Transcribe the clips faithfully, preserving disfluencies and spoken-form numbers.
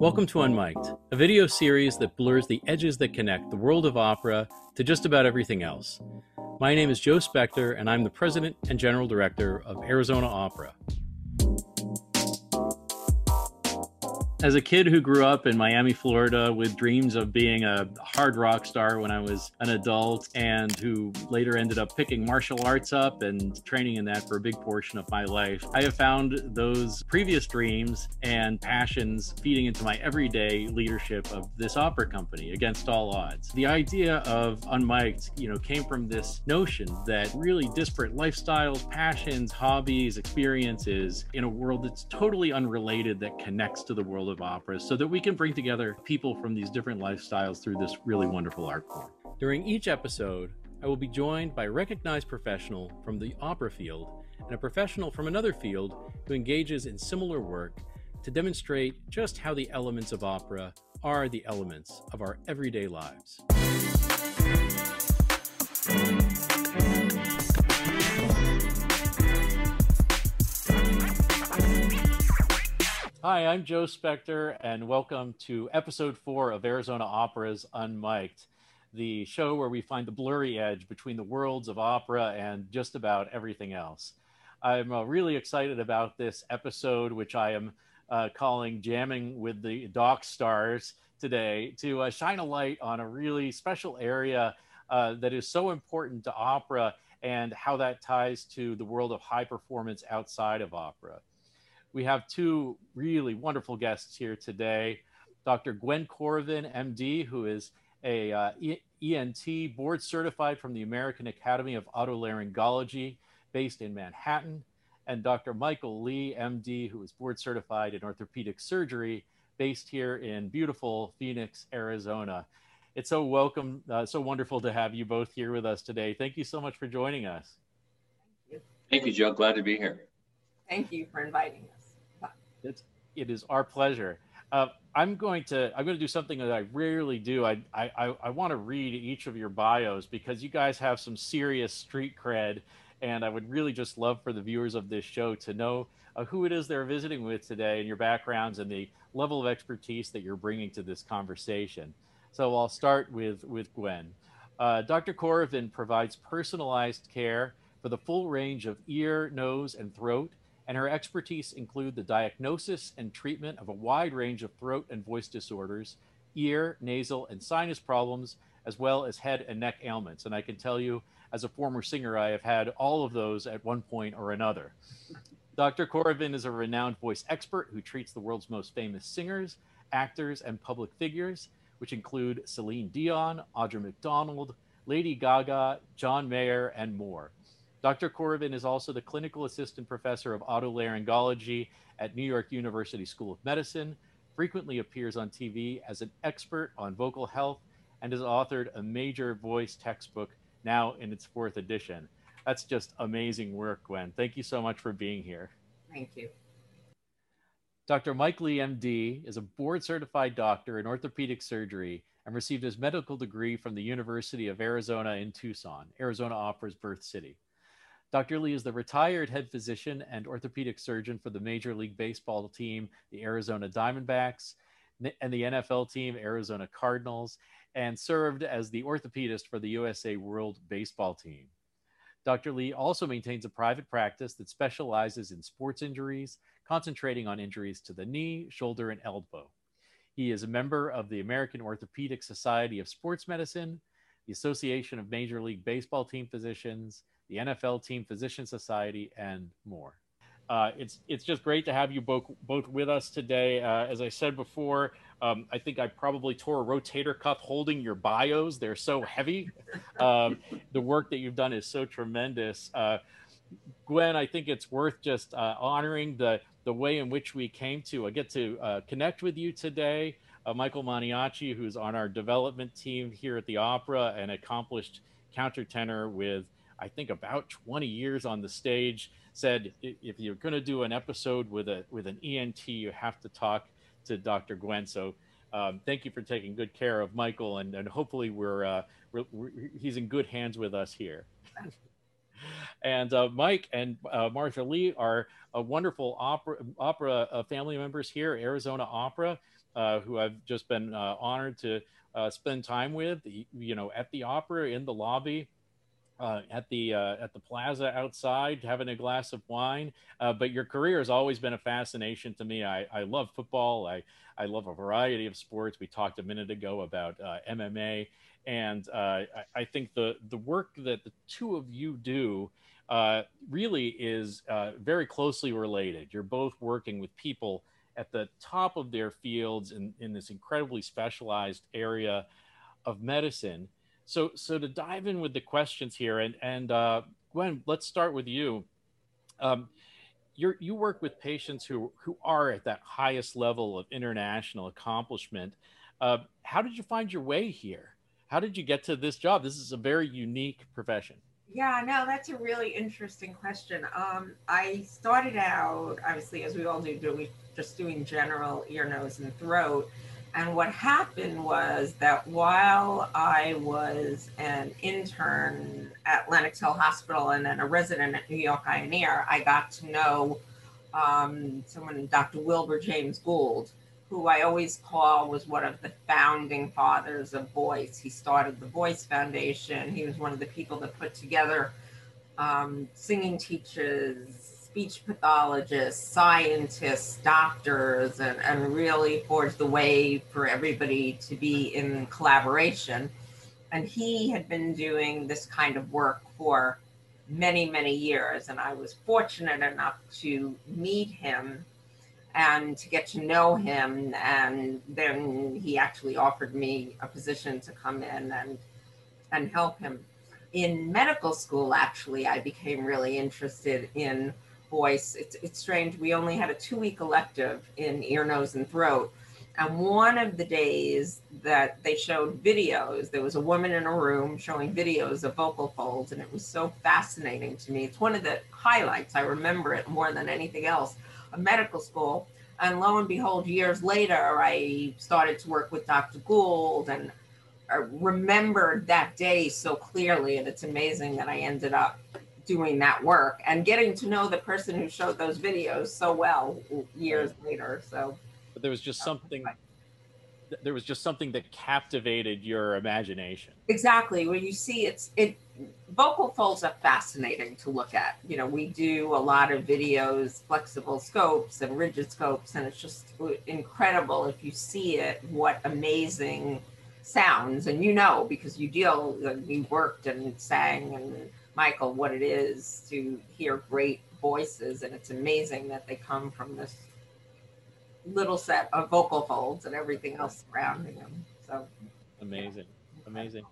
Welcome to Unmiked, a video series that blurs the edges that connect the world of opera to just about everything else. My name is Joe Spector, and I'm the president and general director of Arizona Opera. As a kid who grew up in Miami, Florida, with dreams of being a hard rock star when I was an adult, and who later ended up picking martial arts up and training in that for a big portion of my life, I have found those previous dreams and passions feeding into my everyday leadership of this opera company against all odds. The idea of Unmiked, you know, came from this notion that really disparate lifestyles, passions, hobbies, experiences in a world that's totally unrelated that connects to the world of opera, so that we can bring together people from these different lifestyles through this really wonderful art form. During each episode, I will be joined by a recognized professional from the opera field and a professional from another field who engages in similar work to demonstrate just how the elements of opera are the elements of our everyday lives. Hi, I'm Joe Spector, and welcome to episode four of Arizona Opera's Unmiked, the show where we find the blurry edge between the worlds of opera and just about everything else. I'm uh, really excited about this episode, which I am uh, calling Jamming with the Doc Stars today, to uh, shine a light on a really special area uh, that is so important to opera and how that ties to the world of high performance outside of opera. We have two really wonderful guests here today. Doctor Gwen Korovin, M D, who is a uh, E N T board certified from the American Academy of Otolaryngology based in Manhattan, and Doctor Michael Lee, M D, who is board certified in orthopedic surgery based here in beautiful Phoenix, Arizona. It's so welcome, uh, so wonderful to have you both here with us today. Thank you so much for joining us. Thank you, Thank you Joe. Glad to be here. Thank you for inviting us. It's, it is our pleasure. Uh, I'm going to I'm going to do something that I rarely do. I I, I want to read each of your bios because you guys have some serious street cred, and I would really just love for the viewers of this show to know uh, who it is they're visiting with today and your backgrounds and the level of expertise that you're bringing to this conversation. So I'll start with with Gwen. Uh, Doctor Korovin provides personalized care for the full range of ear, nose, and throat. And her expertise include the diagnosis and treatment of a wide range of throat and voice disorders, ear, nasal, and sinus problems, as well as head and neck ailments. And I can tell you, as a former singer, I have had all of those at one point or another. Doctor Korovin is a renowned voice expert who treats the world's most famous singers, actors, and public figures, which include Celine Dion, Audra McDonald, Lady Gaga, John Mayer, and more. Doctor Korovin is also the clinical assistant professor of otolaryngology at New York University School of Medicine, frequently appears on T V as an expert on vocal health, and has authored a major voice textbook now in its fourth edition. That's just amazing work, Gwen. Thank you so much for being here. Thank you. Doctor Mike Lee, M D, is a board-certified doctor in orthopedic surgery and received his medical degree from the University of Arizona in Tucson, Arizona Opera's birth city. Doctor Lee is the retired head physician and orthopedic surgeon for the Major League Baseball team, the Arizona Diamondbacks, and the N F L team, Arizona Cardinals, and served as the orthopedist for the U S A World Baseball Team. Doctor Lee also maintains a private practice that specializes in sports injuries, concentrating on injuries to the knee, shoulder, and elbow. He is a member of the American Orthopedic Society of Sports Medicine, the Association of Major League Baseball Team Physicians, the N F L Team Physician Society, and more. Uh, it's, it's just great to have you both, both with us today. Uh, as I said before, um, I think I probably tore a rotator cuff holding your bios. They're so heavy. Um, the work that you've done is so tremendous. Uh, Gwen, I think it's worth just uh, honoring the, the way in which we came to. I get to uh, connect with you today. Uh, Michael Maniaci, who's on our development team here at the opera, an accomplished countertenor with I think about twenty years on the stage, said, if you're going to do an episode with a with an E N T, you have to talk to Doctor Gwen. So um, thank you for taking good care of Michael, and, and hopefully we're, uh, we're, we're he's in good hands with us here. And uh, Mike and uh, Martha Lee are a wonderful opera, opera uh, family members here at Arizona Opera. uh, who I've just been uh, honored to uh, spend time with, you know, at the opera, in the lobby, uh, at the uh, at the plaza outside, having a glass of wine. Uh, but your career has always been a fascination to me. I, I love football. I, I love a variety of sports. We talked a minute ago about uh, M M A. And uh, I, I think the, the work that the two of you do uh, really is uh, very closely related. You're both working with people at the top of their fields in, in this incredibly specialized area of medicine. So, so to dive in with the questions here, and, and uh, Gwen, let's start with you. Um, you're, you work with patients who, who are at that highest level of international accomplishment. Uh, how did you find your way here? How did you get to this job? This is a very unique profession. Yeah, no, that's a really interesting question. Um, I started out, obviously, as we all do, doing, just doing general ear, nose, and throat. And what happened was that while I was an intern at Lenox Hill Hospital and then a resident at New York Eye and Ear, I got to know um, someone, Doctor Wilbur James Gould, who I always call was one of the founding fathers of voice. He started the Voice Foundation. He was one of the people that put together um, singing teachers, speech pathologists, scientists, doctors, and, and really forged the way for everybody to be in collaboration. And he had been doing this kind of work for many, many years. And I was fortunate enough to meet him and to get to know him, and then he actually offered me a position to come in and and help him. In medical school, actually, I became really interested in voice. It's, it's strange, we only had a two-week elective in ear, nose, and throat, and one of the days that they showed videos, there was a woman in a room showing videos of vocal folds, and it was so fascinating to me. It's one of the highlights. I remember it more than anything else. A medical school, and lo and behold, years later, I started to work with Doctor Gould, and I remembered that day so clearly, and it's amazing that I ended up doing that work and getting to know the person who showed those videos so well years later. So, but there was just something, there was just something that captivated your imagination. Exactly. When you see it's it. Vocal folds are fascinating to look at. You know, we do a lot of videos, flexible scopes and rigid scopes, and it's just incredible if you see it, what amazing sounds. And you know, because you deal, we worked and sang, and Michael, what it is to hear great voices. And it's amazing that they come from this little set of vocal folds and everything else surrounding them. So amazing, yeah. Amazing.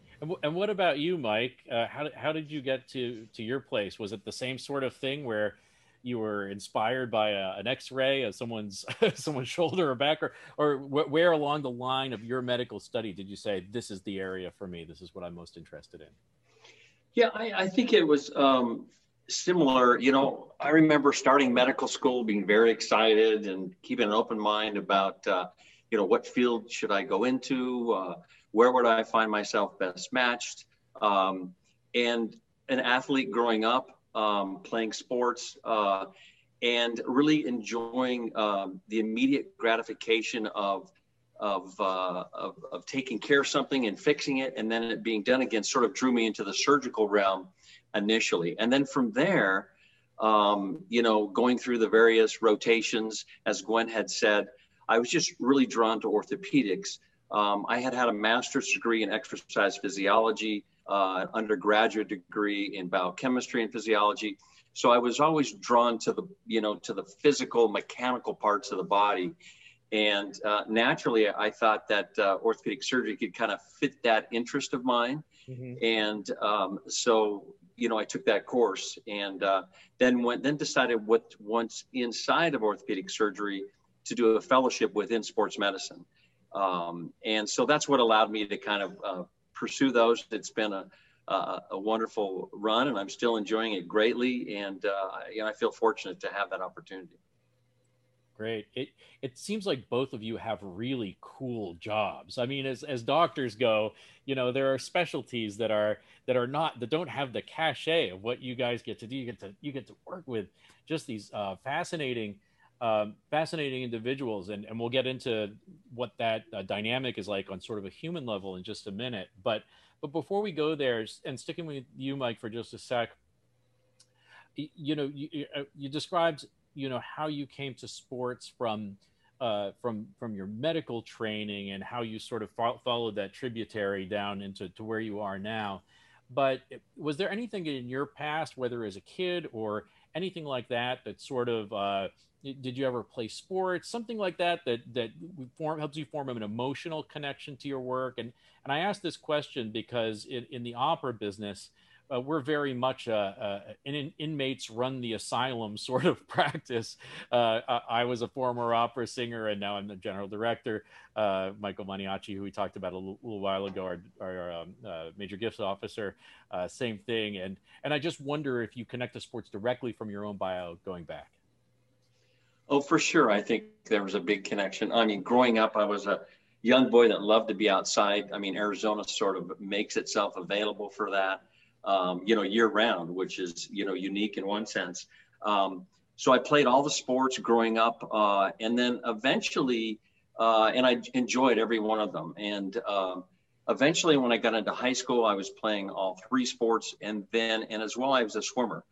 And what about you, Mike? Uh, how, how did you get to, to your place? Was it the same sort of thing where you were inspired by a, an X-ray of someone's someone's shoulder or back, or, or where along the line of your medical study did you say, this is the area for me, this is what I'm most interested in? Yeah, I, I think it was um, similar. You know, I remember starting medical school, being very excited and keeping an open mind about, uh, you know, what field should I go into? Uh, Where would I find myself best matched? Um, and an athlete growing up, um, playing sports, uh, and really enjoying um, the immediate gratification of of, uh, of of taking care of something and fixing it, and then it being done again, sort of drew me into the surgical realm initially. And then from there, um, you know, going through the various rotations, as Gwen had said, I was just really drawn to orthopedics. Um, I had had a master's degree in exercise physiology, uh, an undergraduate degree in biochemistry and physiology. So I was always drawn to the, you know, to the physical, mechanical parts of the body. And uh, naturally, I thought that uh, orthopedic surgery could kind of fit that interest of mine. Mm-hmm. And um, so, you know, I took that course, and uh, then went, then decided what once inside of orthopedic surgery to do a fellowship within sports medicine. Um, and so that's what allowed me to kind of uh, pursue those. It's been a, uh, a wonderful run, and I'm still enjoying it greatly. And uh, you know, I feel fortunate to have that opportunity. Great. It, it seems like both of you have really cool jobs. I mean, as, as doctors go, you know, there are specialties that are, that are not, that don't have the cachet of what you guys get to do. You get to, you get to work with just these uh, fascinating um, fascinating individuals. And, and we'll get into what that uh, dynamic is like on sort of a human level in just a minute. But, but before we go there, and sticking with you, Mike, for just a sec, you know, you, you described, you know, how you came to sports from, uh, from, from your medical training and how you sort of fo- followed that tributary down into to where you are now. But was there anything in your past, whether as a kid or anything like that, that sort of, uh, did you ever play sports, something like that, that, that form, helps you form an emotional connection to your work? And, and I asked this question because in, in the opera business, Uh, we're very much uh, uh, an in, inmates run the asylum sort of practice. Uh, I, I was a former opera singer, and now I'm the general director, uh, Michael Maniaci, who we talked about a little, little while ago, our, our um, uh, major gifts officer, uh, same thing. And, and I just wonder if you connect to sports directly from your own bio going back. Oh, for sure. I think there was a big connection. I mean, growing up, I was a young boy that loved to be outside. I mean, Arizona sort of makes itself available for that. Um, you know, year round, which is, you know, unique in one sense. Um, so I played all the sports growing up, uh, and then eventually, uh, and I enjoyed every one of them. And um, eventually when I got into high school, I was playing all three sports, and then, and as well, I was a swimmer.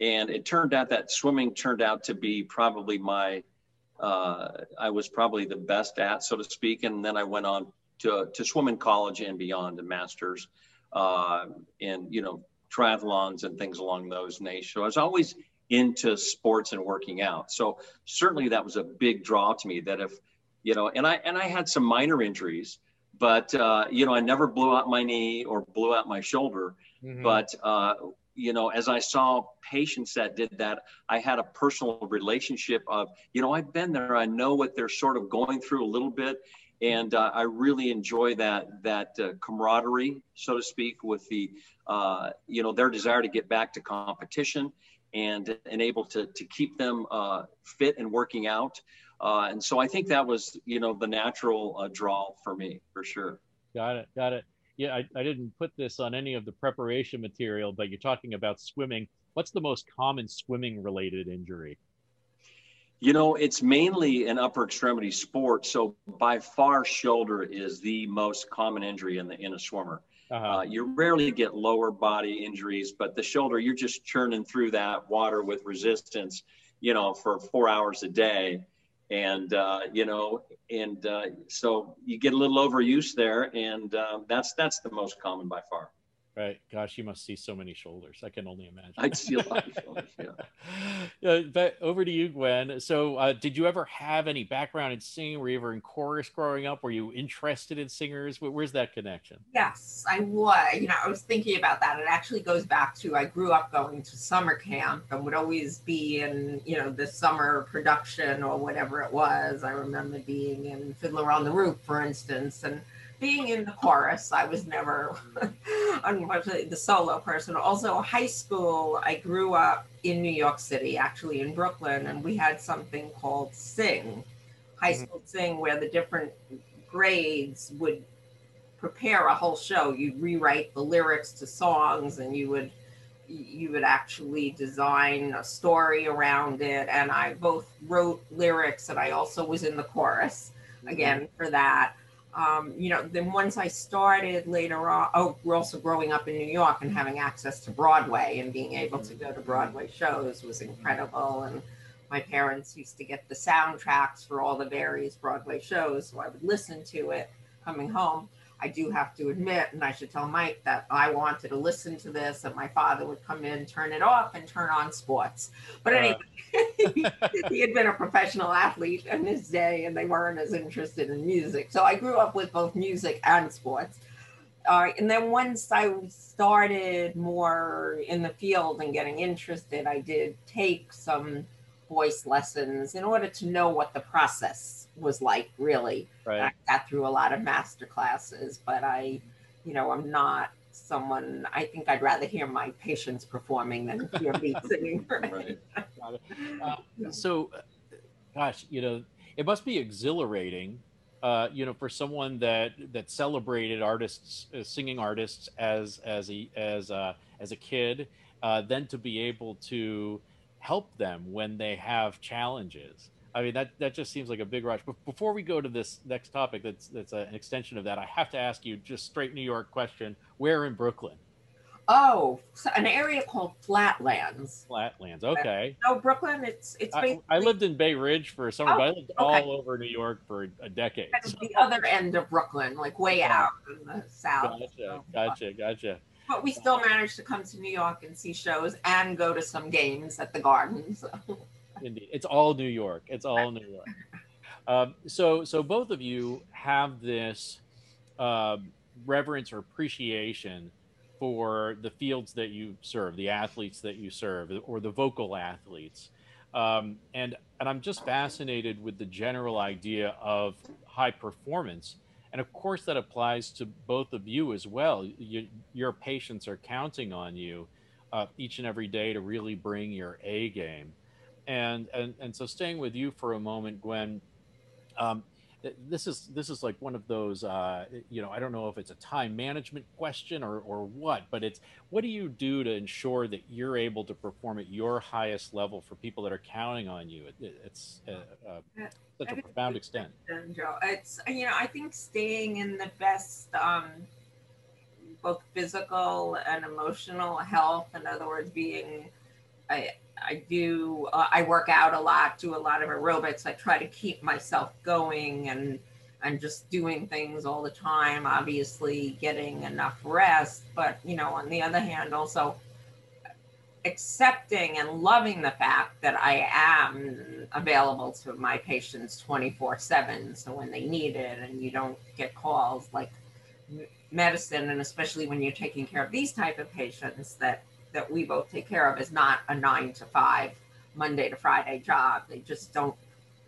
And it turned out that swimming turned out to be probably my, uh, I was probably the best at, so to speak. And then I went on to, to swim in college and beyond, and masters. Uh, and, you know, triathlons and things along those nations. So I was always into sports and working out. So certainly that was a big draw to me, that if, you know, and I, and I had some minor injuries, but, uh, you know, I never blew out my knee or blew out my shoulder. Mm-hmm. But, uh, you know, as I saw patients that did that, I had a personal relationship of, you know, I've been there. I know what they're sort of going through a little bit. And uh, I really enjoy that that uh, camaraderie, so to speak, with the, uh, you know, their desire to get back to competition and, and able to, to keep them uh, fit and working out. Uh, and so I think that was, you know, the natural uh, draw for me, for sure. Got it. Got it. Yeah, I, I didn't put this on any of the preparation material, but you're talking about swimming. What's the most common swimming related injury? You know, it's mainly an upper extremity sport. So by far, shoulder is the most common injury in the in a swimmer. Uh-huh. Uh, you rarely get lower body injuries, but the shoulder, you're just churning through that water with resistance, you know, for four hours a day. And, uh, you know, and uh, so you get a little overuse there. And um, that's that's the most common by far. Right. Gosh, you must see so many shoulders. I can only imagine. I'd see a lot of shoulders, yeah. Yeah, but over to you, Gwen. So uh, did you ever have any background in singing? Were you ever in chorus growing up? Were you interested in singers? Where's that connection? Yes, I was. You know, I was thinking about that. It actually goes back to, I grew up going to summer camp and would always be in, you know, the summer production or whatever it was. I remember being in Fiddler on the Roof, for instance, and being in the chorus. I was never the solo person. Also, high school, I grew up in New York City, actually in Brooklyn, and we had something called Sing, high school Sing, where the different grades would prepare a whole show. You'd rewrite the lyrics to songs, and you would you would actually design a story around it. And I both wrote lyrics, and I also was in the chorus, again, for that. Um, you know, then once I started later on, oh, we're also growing up in New York and having access to Broadway and being able to go to Broadway shows was incredible. And my parents used to get the soundtracks for all the various Broadway shows, so I would listen to it coming home. I do have to admit, and I should tell Mike, that I wanted to listen to this, and my father would come in, turn it off, and turn on sports. But anyway, uh. He had been a professional athlete in his day, and they weren't as interested in music. So I grew up with both music and sports. Uh, and then once I started more in the field and getting interested, I did take some voice lessons in order to know what the process was like, really. Right. I got through a lot of master classes, but I, you know, I'm not someone, I think I'd rather hear my patients performing than hear me singing. Right. uh, so, gosh, you know, it must be exhilarating, uh, you know, for someone that that celebrated artists, uh, singing artists as as a as a as a kid, uh, then to be able to help them when they have challenges. I mean, that, that just seems like a big rush. But before we go to this next topic that's that's an extension of that, I have to ask you just straight New York question. Where in Brooklyn? Oh, so an area called Flatlands. Flatlands, okay. No, Brooklyn, it's it's basically... I, I lived in Bay Ridge for a summer, oh, but I lived okay. all over New York for a decade. That's so. The other end of Brooklyn, like way out in the south. Gotcha, so. gotcha, gotcha. But we still managed to come to New York and see shows and go to some games at the Garden, so... Indeed. It's all New York. It's all New York. Um, so, so both of you have this uh, reverence or appreciation for the fields that you serve, the athletes that you serve, or the vocal athletes. Um, and, and I'm just fascinated with the general idea of high performance. And of course, that applies to both of you as well. You, your patients are counting on you uh, each and every day to really bring your A game. And, and and so staying with you for a moment, Gwen, um, this is this is like one of those, uh, you know, I don't know if it's a time management question or, or what, but it's what do you do to ensure that you're able to perform at your highest level for people that are counting on you? It, it, it's uh, uh, such a profound extent. It's, you know, I think staying in the best um, both physical and emotional health, in other words, being... I, I do, uh, I work out a lot, do a lot of aerobics. I try to keep myself going and, and just doing things all the time, obviously getting enough rest. But, you know, on the other hand, also accepting and loving the fact that I am available to my patients twenty-four seven. So when they need it and you don't get calls like medicine, and especially when you're taking care of these type of patients that that we both take care of is not a nine to five, Monday to Friday job. They just don't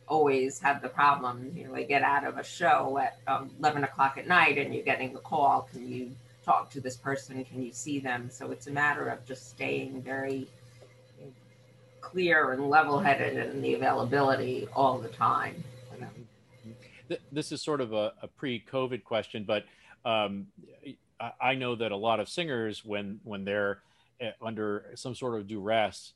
always have the problems. You know, they get out of a show at um, eleven o'clock at night and you're getting the call, can you talk to this person? Can you see them? So it's a matter of just staying very clear and level-headed in the availability all the time. This is sort of a, a pre-COVID question, but um, I know that a lot of singers, when when they're under some sort of duress,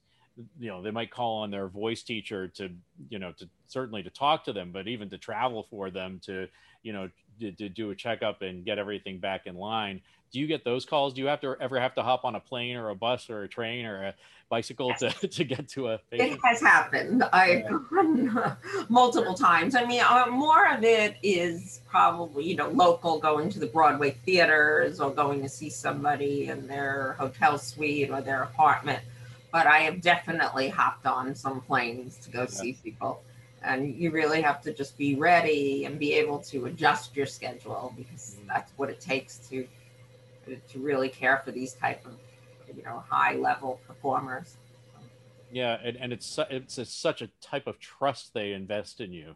you know, they might call on their voice teacher to, you know, to certainly to talk to them, but even to travel for them to, you know, to, to do a checkup and get everything back in line. Do you get those calls? Do you have to ever have to hop on a plane or a bus or a train or a bicycle yes. to, to get to a patient? It has happened. I've yeah. multiple times. I mean, uh, more of it is probably, you know, local, going to the Broadway theaters or going to see somebody in their hotel suite or their apartment. But I have definitely hopped on some planes to go yeah. see people. And you really have to just be ready and be able to adjust your schedule, because mm. that's what it takes to to really care for these type of, you know, high level performers. Yeah, and, and it's it's a, such a type of trust they invest in you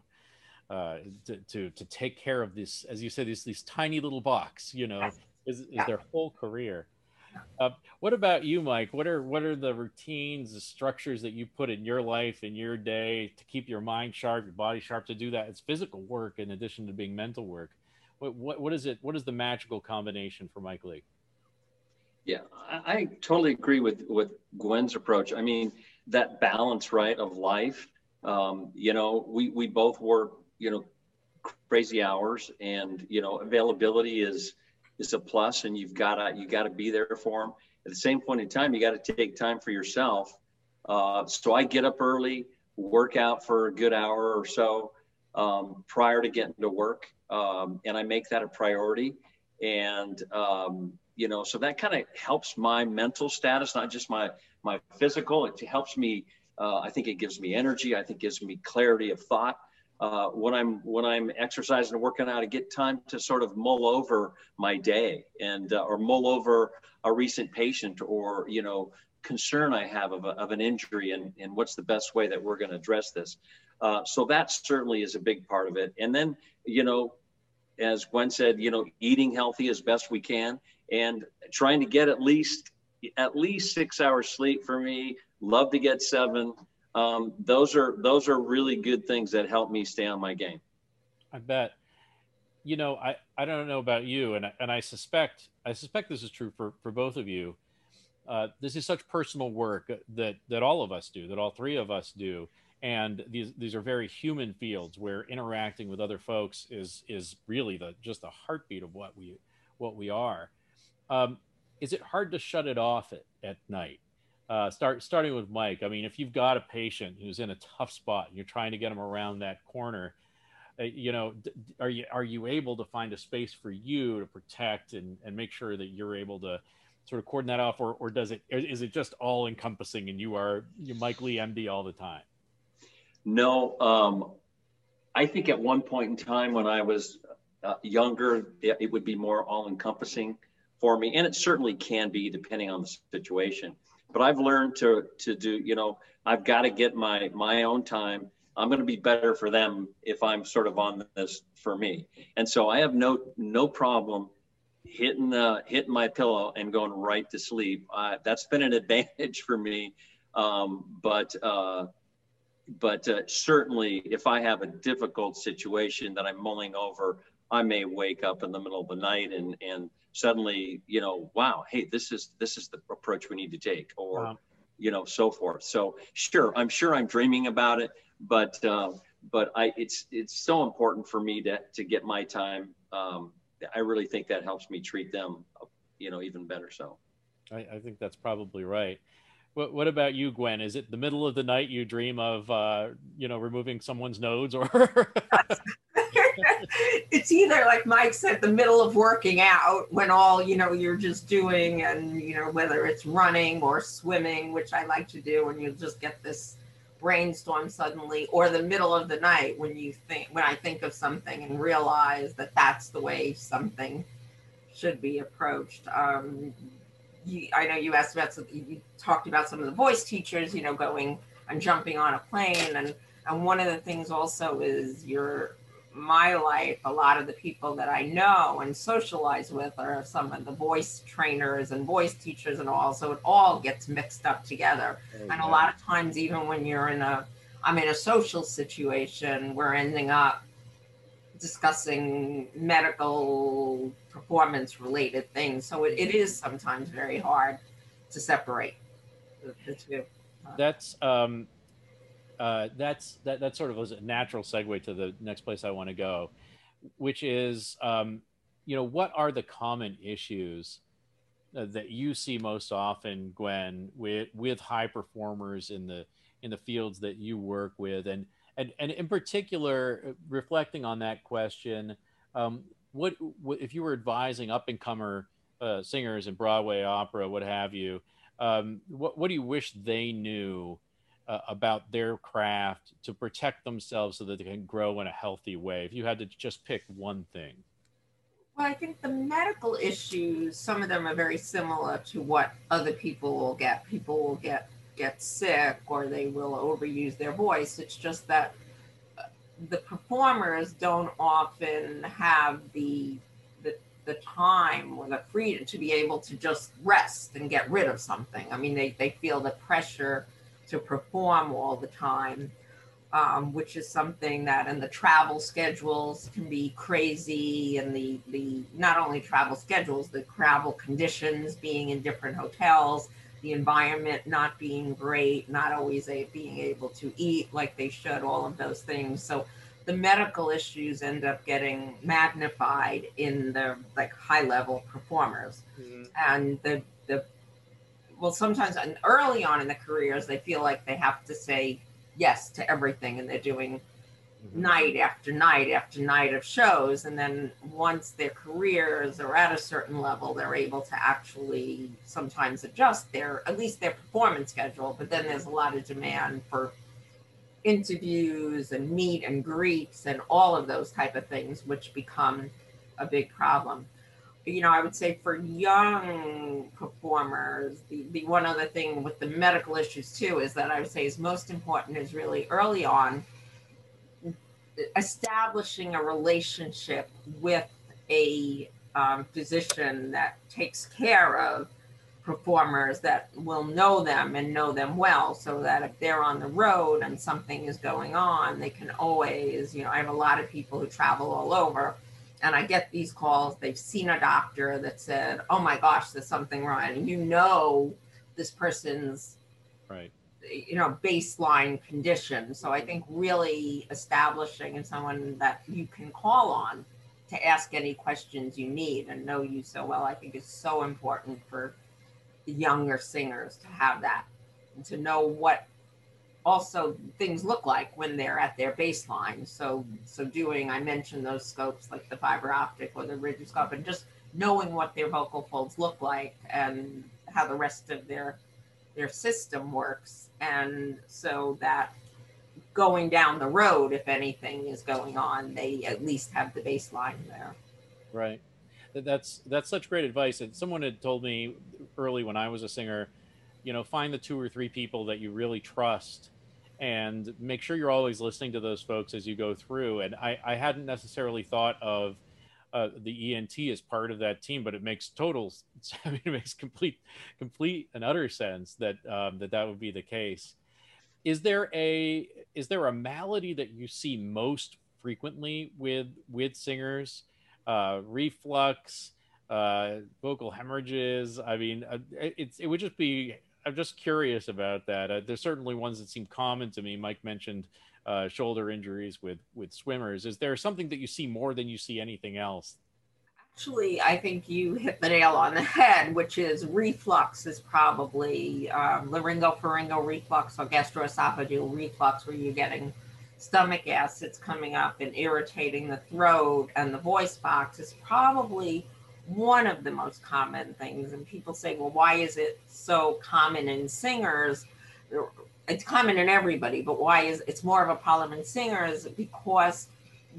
uh, to, to to take care of this, as you say, these these tiny little box, you know, yes. is, is yeah. their whole career. Yeah. Uh, what about you, Mike? What are what are the routines, the structures that you put in your life, in your day, to keep your mind sharp, your body sharp, to do that? It's physical work in addition to being mental work. What, what, what is it? What is the magical combination for Mike Lee? Yeah, I, I totally agree with, with Gwen's approach. I mean, that balance, right, of life, um, you know, we, we both work, you know, crazy hours, and, you know, availability is, is a plus, and you've got to, you got to be there for them. At the same point in time, you got to take time for yourself. Uh, so I get up early, work out for a good hour or so um, prior to getting to work. Um, and I make that a priority. And, um, you know, so that kind of helps my mental status, not just my, my physical. It helps me. Uh, I think it gives me energy. I think it gives me clarity of thought. Uh, when I'm, when I'm exercising and working out, I get time to sort of mull over my day and, uh, or mull over a recent patient or, you know, concern I have of, a, of an injury and, and what's the best way that we're going to address this. Uh, so that certainly is a big part of it. And then, you know, as Gwen said, you know, eating healthy as best we can and trying to get at least at least six hours sleep for me. Love to get seven. Um, those are those are really good things that help me stay on my game. I bet. You know, I, I don't know about you, and I, and I suspect I suspect this is true for, for both of you. Uh, this is such personal work that that all of us do, that all three of us do. And these these are very human fields where interacting with other folks is is really the just the heartbeat of what we what we are. Um, is it hard to shut it off at, at night? Uh, start starting with Mike. I mean, if you've got a patient who's in a tough spot and you're trying to get them around that corner, uh, you know, d are you are you able to find a space for you to protect and and make sure that you're able to sort of cordon that off, or or does it is it just all encompassing and you are you're Mike Lee M D all the time? No, um, I think at one point in time when I was uh, younger, it, it would be more all-encompassing for me, and it certainly can be depending on the situation. But I've learned to to do, you know, I've got to get my my own time. I'm going to be better for them if I'm sort of on this for me. And so I have no no problem hitting the hitting my pillow and going right to sleep. Uh, that's been an advantage for me, um, but. Uh, But uh, certainly, if I have a difficult situation that I'm mulling over, I may wake up in the middle of the night and and suddenly, you know, wow, hey, this is this is the approach we need to take, or wow. you know, so forth. So sure, I'm sure I'm dreaming about it, but uh, but I it's it's so important for me to to get my time. Um, I really think that helps me treat them, you know, even better. So I, I think that's probably right. What, what about you, Gwen? Is it the middle of the night you dream of, uh, you know, removing someone's nodes, or? It's either, like Mike said, the middle of working out when all, you know, you're just doing, and, you know, whether it's running or swimming, which I like to do, and you just get this brainstorm suddenly, or the middle of the night when you think, when I think of something and realize that that's the way something should be approached. Um, You, I know you asked about, you talked about some of the voice teachers, you know, going and jumping on a plane. And, and one of the things also is your, my life, a lot of the people that I know and socialize with are some of the voice trainers and voice teachers and all. So it all gets mixed up together. Okay. And a lot of times, even when you're in a, I'm in a social situation, we're ending up discussing medical performance related things. So it, it is sometimes very hard to separate the, the two. Uh, that's, um, uh, that's, that, that sort of was a natural segue to the next place I want to go, which is, um, you know, what are the common issues uh, that you see most often, Gwen, with, with high performers in the, in the fields that you work with? And, And, and in particular, reflecting on that question, um, what, what if you were advising up-and-comer uh, singers in Broadway, opera, what have you, um, what, what do you wish they knew uh, about their craft to protect themselves so that they can grow in a healthy way, if you had to just pick one thing? Well, I think the medical issues, some of them are very similar to what other people will get. People will get get sick, or they will overuse their voice. It's just that the performers don't often have the, the the time or the freedom to be able to just rest and get rid of something. I mean, they, they feel the pressure to perform all the time, um, which is something that, and the travel schedules can be crazy, and the, the not only travel schedules, the travel conditions, being in different hotels, the environment not being great, not always a, being able to eat like they should, all of those things. So the medical issues end up getting magnified in the like high level performers. Mm-hmm. And the, the, well, sometimes and early on in the careers, they feel like they have to say yes to everything, and they're doing mm-hmm. night after night after night of shows. And then once their careers are at a certain level, they're able to actually sometimes adjust their, at least their performance schedule. But then there's a lot of demand for interviews and meet and greets and all of those type of things, which become a big problem. You know, I would say for young performers, the, the one other thing with the medical issues too, is that I would say is most important is really early on, establishing a relationship with a um, physician that takes care of performers, that will know them and know them well, so that if they're on the road and something is going on, they can always, you know, I have a lot of people who travel all over, and I get these calls, they've seen a doctor that said, oh my gosh, there's something wrong, and you know this person's right you know, baseline condition. So I think really establishing someone that you can call on to ask any questions you need and know you so well, I think is so important for younger singers to have that and to know what also things look like when they're at their baseline. So, so doing, I mentioned those scopes like the fiber optic or the rigid scope, and just knowing what their vocal folds look like and how the rest of their their system works, and so that going down the road, if anything is going on, they at least have the baseline there. Right. That's that's such great advice. And someone had told me early when I was a singer, you know, find the two or three people that you really trust and make sure you're always listening to those folks as you go through. And I, I hadn't necessarily thought of uh, the E N T as part of that team, but it makes total, I mean, it makes complete, complete and utter sense that um, that that would be the case. Is there a, is there a malady that you see most frequently with, with singers? Uh, reflux, uh, vocal hemorrhages. I mean, uh, it's, it would just be, I'm just curious about that. Uh, there's certainly ones that seem common to me. Mike mentioned uh, shoulder injuries with, with swimmers. Is there something that you see more than you see anything else? Actually, I think you hit the nail on the head, which is reflux is probably um, laryngopharyngeal reflux or gastroesophageal reflux, where you're getting stomach acids coming up and irritating the throat and the voice box, is probably one of the most common things. And people say, well, why is it so common in singers? It's common in everybody, but why is it's more of a problem in singers? Because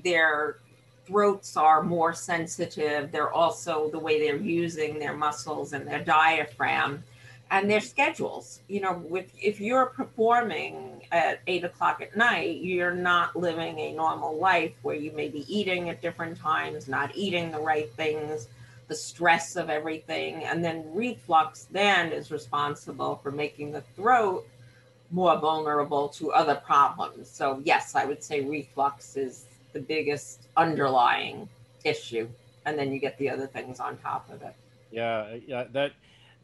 their throats are more sensitive. They're also the way they're using their muscles and their diaphragm and their schedules. You know, with, if you're performing at eight o'clock at night, you're not living a normal life where you may be eating at different times, not eating the right things, the stress of everything. And then reflux then is responsible for making the throat more vulnerable to other problems. So yes, I would say reflux is the biggest underlying issue. And then you get the other things on top of it. Yeah, yeah, that...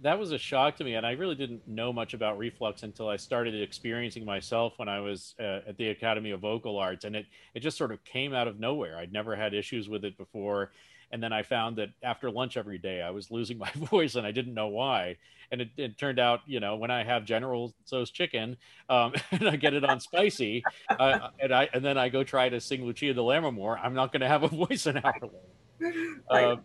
That was a shock to me, and I really didn't know much about reflux until I started experiencing myself when I was uh, at the Academy of Vocal Arts, and it it just sort of came out of nowhere. I'd never had issues with it before, and then I found that after lunch every day I was losing my voice, and I didn't know why. And it, it turned out, you know, when I have General Tso's chicken um, and I get it on spicy, uh, and I and then I go try to sing Lucia di Lammermoor, I'm not going to have a voice an hour long. Uh,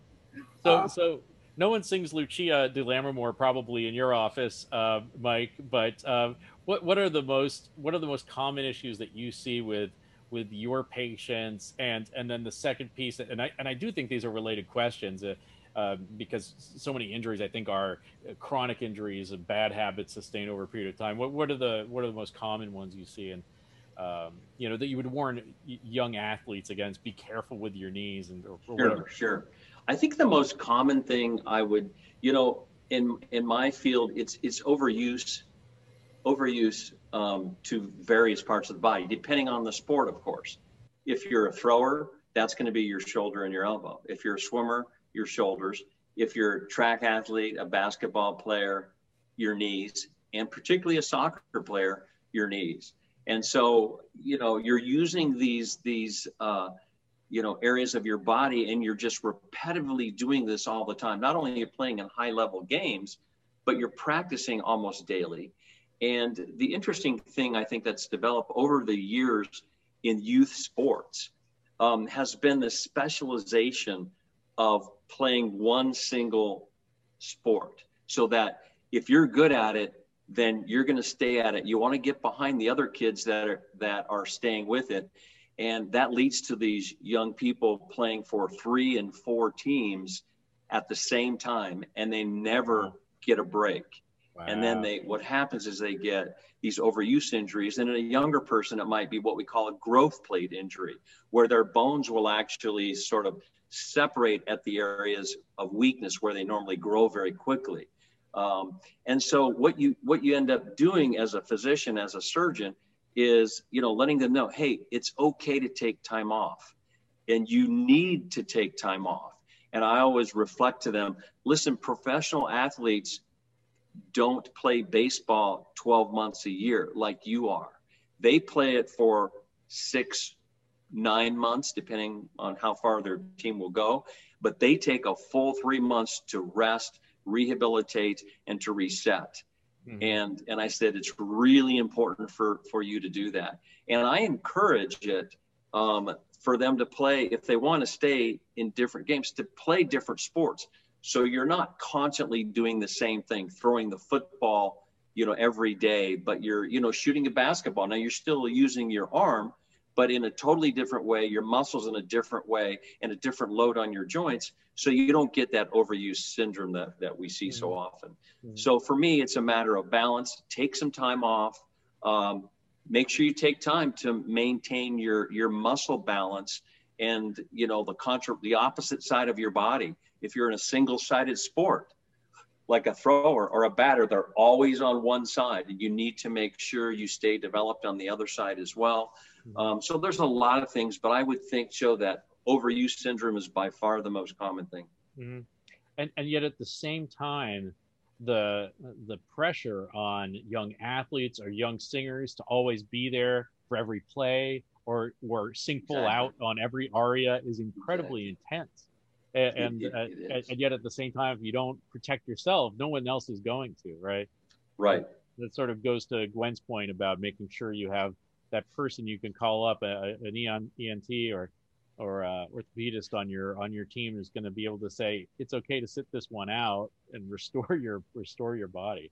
so so. No one sings Lucia di Lammermoor probably in your office, uh, Mike. But uh, what what are the most what are the most common issues that you see with with your patients? And and then the second piece, and I and I do think these are related questions uh, uh, because so many injuries I think are chronic injuries and bad habits sustained over a period of time. What what are the what are the most common ones you see, and um, you know, that you would warn young athletes against? Be careful with your knees and or, or sure, whatever. Sure. I think the most common thing I would, you know, in in my field, it's it's overuse, overuse um, to various parts of the body, depending on the sport, of course. If you're a thrower, that's going to be your shoulder and your elbow. If you're a swimmer, your shoulders. If you're a track athlete, a basketball player, your knees, and particularly a soccer player, your knees. And so, you know, you're using these these. Uh, you know, areas of your body, and you're just repetitively doing this all the time. Not only are you playing in high level games, but you're practicing almost daily. And the interesting thing I think that's developed over the years in youth sports um, has been the specialization of playing one single sport, so that if you're good at it, then you're going to stay at it. You want to get behind the other kids that are, that are staying with it. And that leads to these young people playing for three and four teams at the same time, and they never get a break. Wow. And then they, what happens is they get these overuse injuries. And in a younger person, it might be what we call a growth plate injury, where their bones will actually sort of separate at the areas of weakness where they normally grow very quickly. Um, and so what you, what you end up doing as a physician, as a surgeon, is, you know, letting them know, hey, it's okay to take time off, and you need to take time off. And I always reflect to them, listen, professional athletes don't play baseball twelve months a year like you are. They play it for six, nine months, depending on how far their team will go. But they take a full three months to rest, rehabilitate, and to reset. Mm-hmm. And and I said, it's really important for, for you to do that. And I encourage it um, for them to play, if they want to stay in different games, to play different sports. So you're not constantly doing the same thing, throwing the football, you know, every day, but you're, you know, shooting a basketball. Now you're still using your arm, but in a totally different way, your muscles in a different way, and a different load on your joints. So you don't get that overuse syndrome that, that we see mm-hmm. so often. Mm-hmm. So for me, it's a matter of balance. Take some time off. Um, make sure you take time to maintain your, your muscle balance and, you know, the contra- the opposite side of your body. If you're in a single-sided sport, like a thrower or a batter, they're always on one side, and you need to make sure you stay developed on the other side as well. Um, so there's a lot of things, but I would think, Joe, that overuse syndrome is by far the most common thing. Mm-hmm. And and yet at the same time, the the pressure on young athletes or young singers to always be there for every play or or sing full exactly. out on every aria is incredibly exactly. intense. And it, it, uh, it and yet at the same time, if you don't protect yourself, no one else is going to, right? Right. That sort of goes to Gwen's point about making sure you have that person you can call up, a, an E N T or or uh, orthopedist on your on your team is going to be able to say it's okay to sit this one out and restore your restore your body.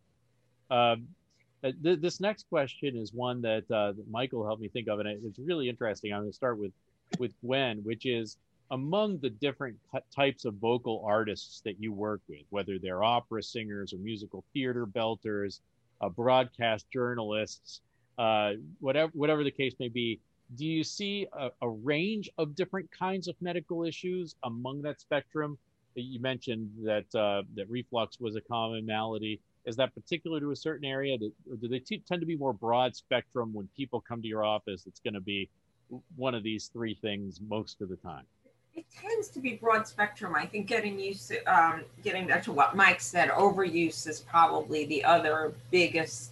Um, th- this next question is one that, uh, that Michael helped me think of, and it's really interesting. I'm going to start with with Gwen, which is, among the different types of vocal artists that you work with, whether they're opera singers or musical theater belters, uh, broadcast journalists, uh, whatever whatever the case may be, do you see a, a range of different kinds of medical issues among that spectrum? You mentioned that uh, that reflux was a common malady. Is that particular to a certain area? That, or do they t- tend to be more broad spectrum when people come to your office? It's going to be one of these three things most of the time. It tends to be broad spectrum. I think getting used to, um, getting back to what Mike said, overuse is probably the other biggest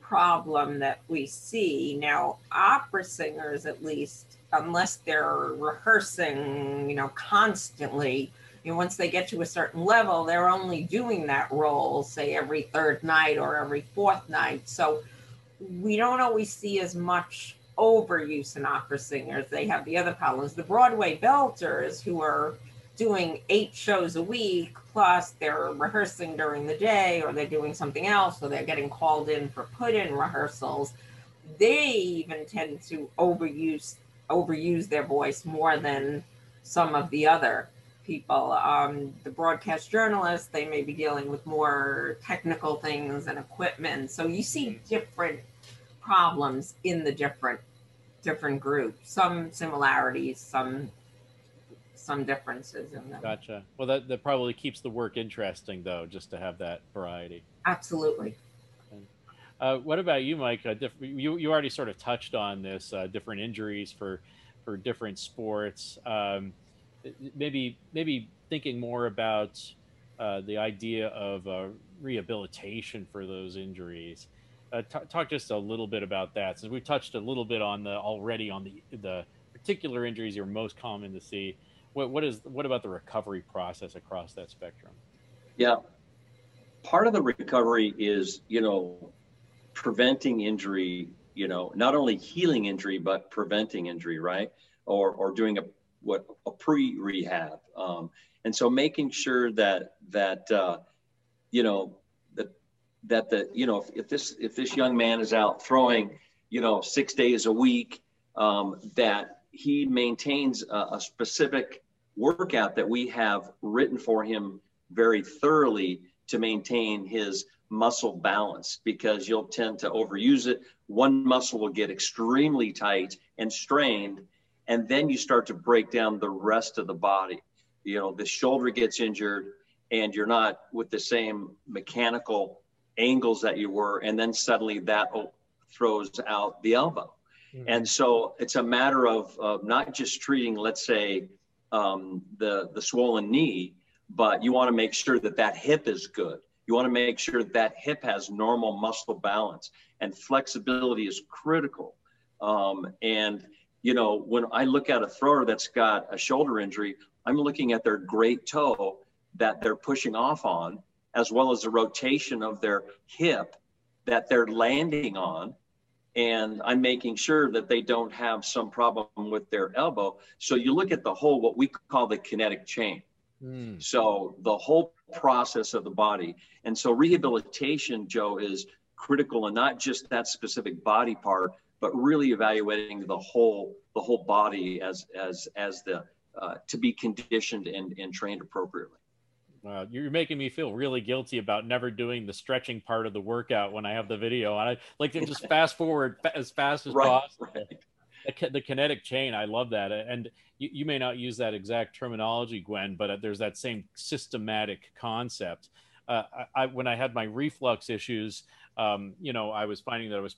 problem that we see. Now, opera singers, at least, unless they're rehearsing, you know, constantly, you know, once they get to a certain level, they're only doing that role, say, every third night or every fourth night. So we don't always see as much overuse in opera singers. They have the other problems. The Broadway belters, who are doing eight shows a week, plus they're rehearsing during the day, or they're doing something else, or they're getting called in for put-in rehearsals, they even tend to overuse overuse their voice more than some of the other people. Um, the broadcast journalists, they may be dealing with more technical things and equipment. So you see different problems in the different different groups, some similarities, some some differences in them. Gotcha. Well, that, that probably keeps the work interesting, though, just to have that variety. Absolutely. Uh, what about you, Mike? Uh, diff- you you already sort of touched on this, uh, different injuries for for different sports. Um, maybe maybe thinking more about uh, the idea of uh, rehabilitation for those injuries. Uh, t- talk just a little bit about that, since we've touched a little bit on the already on the the particular injuries you're most common to see. What what is what about the recovery process across that spectrum? Yeah, part of the recovery is, you know, preventing injury. You know, not only healing injury but preventing injury, right? Or or doing a what a pre-rehab, um, and so making sure that that uh, you know. that the, you know, if, if this, if this young man is out throwing, you know, six days a week, um, that he maintains a, a specific workout that we have written for him very thoroughly to maintain his muscle balance, because you'll tend to overuse it. One muscle will get extremely tight and strained, and then you start to break down the rest of the body. You know, the shoulder gets injured and you're not with the same mechanical angles that you were, and then suddenly that throws out the elbow. Mm-hmm. And so it's a matter of, of not just treating, let's say, um, the, the swollen knee, but you want to make sure that that hip is good. You want to make sure that hip has normal muscle balance, and flexibility is critical. Um, and, you know, when I look at a thrower that's got a shoulder injury, I'm looking at their great toe that they're pushing off on, as well as the rotation of their hip that they're landing on. And I'm making sure that they don't have some problem with their elbow. So you look at the whole, what we call the kinetic chain. Mm. So the whole process of the body. And so rehabilitation, Joe, is critical, and not just that specific body part, but really evaluating the whole, the whole body as, as, as the, uh, to be conditioned and, and trained appropriately. Wow, you're making me feel really guilty about never doing the stretching part of the workout when I have the video. And I like to just fast forward as fast as right, possible. Right. The kinetic chain, I love that. And you, you may not use that exact terminology, Gwen, but there's that same systematic concept. Uh, I, I, when I had my reflux issues, um, you know, I was finding that I was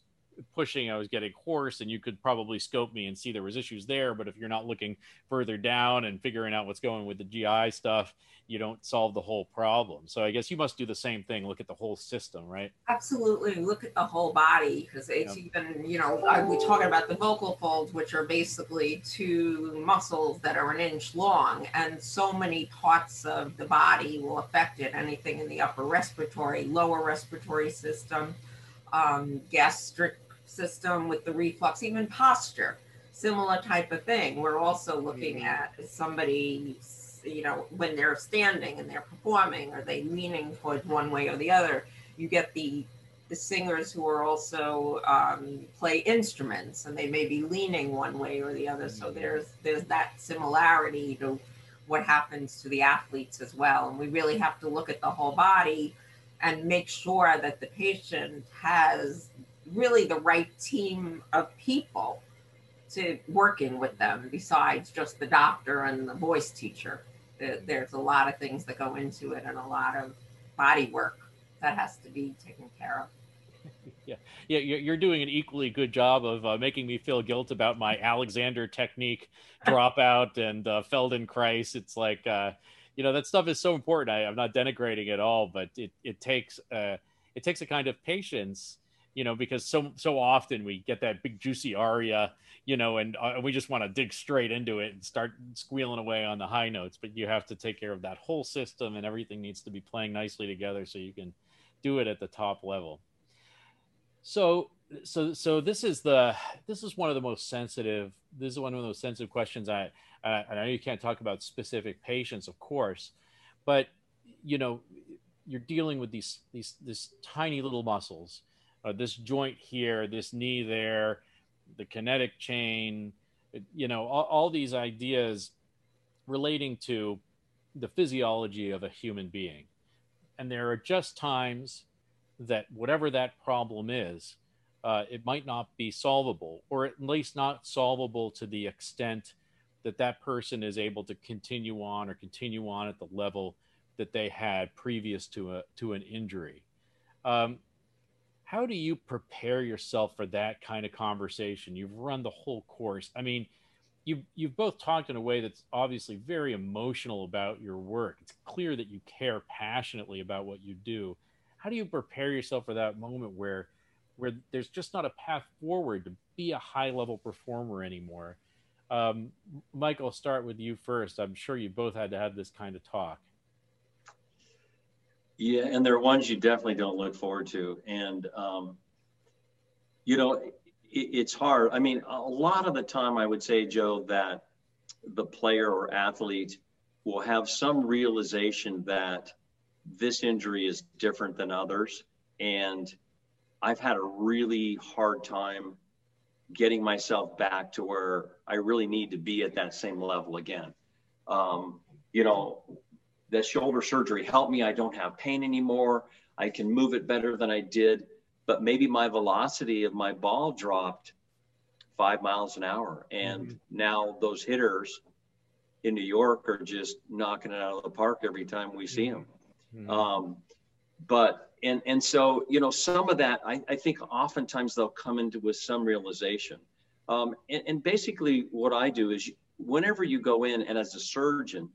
pushing, I was getting hoarse, and you could probably scope me and see there was issues there. But if you're not looking further down and figuring out what's going with the G I stuff, you don't solve the whole problem. So I guess you must do the same thing. Look at the whole system, right? Absolutely. Look at the whole body, because it's yeah. even, you know, we're talking about the vocal folds, which are basically two muscles that are an inch long, and so many parts of the body will affect it. Anything in the upper respiratory, lower respiratory system, um, gastric system with the reflux, even posture, similar type of thing. We're also looking at somebody, you know, when they're standing and they're performing, are they leaning towards one way or the other? You get the the singers who are also um, play instruments, and they may be leaning one way or the other. So there's there's that similarity to what happens to the athletes as well. And we really have to look at the whole body and make sure that the patient has really the right team of people to working with them, besides just the doctor and the voice teacher. There's a lot of things that go into it, and a lot of body work that has to be taken care of. Yeah, yeah, you're doing an equally good job of uh, making me feel guilt about my Alexander technique dropout and uh, Feldenkrais. It's like, uh, you know, that stuff is so important. I, I'm not denigrating at all, but it it takes uh, it takes a kind of patience. You know, because so so often we get that big juicy aria, you know, and uh, we just want to dig straight into it and start squealing away on the high notes. But you have to take care of that whole system, and everything needs to be playing nicely together so you can do it at the top level. So so so this is the this is one of the most sensitive. This is one of those sensitive questions. I I, I know you can't talk about specific patients, of course, but you know, you're dealing with these these these tiny little muscles. Uh, this joint here, this knee there, the kinetic chain, you know, all, all these ideas relating to the physiology of a human being. And there are just times that whatever that problem is, uh, it might not be solvable, or at least not solvable to the extent that that person is able to continue on or continue on at the level that they had previous to a, to an injury. Um, How do you prepare yourself for that kind of conversation? You've run the whole course. I mean, you've, you've both talked in a way that's obviously very emotional about your work. It's clear that you care passionately about what you do. How do you prepare yourself for that moment where, where there's just not a path forward to be a high-level performer anymore? Um, Michael, I'll start with you first. I'm sure you both had to have this kind of talk. Yeah, and there are ones you definitely don't look forward to. And, um, you know, it, it's hard. I mean, a lot of the time I would say, Joe, that the player or athlete will have some realization that this injury is different than others. And I've had a really hard time getting myself back to where I really need to be at that same level again. Um, you know, that shoulder surgery helped me. I don't have pain anymore. I can move it better than I did, but maybe my velocity of my ball dropped five miles an hour. And mm-hmm. now those hitters in New York are just knocking it out of the park every time we see them. Mm-hmm. Um, but, and, and so, you know, some of that, I, I think oftentimes they'll come into with some realization. Um, and, and basically what I do is whenever you go in and as a surgeon,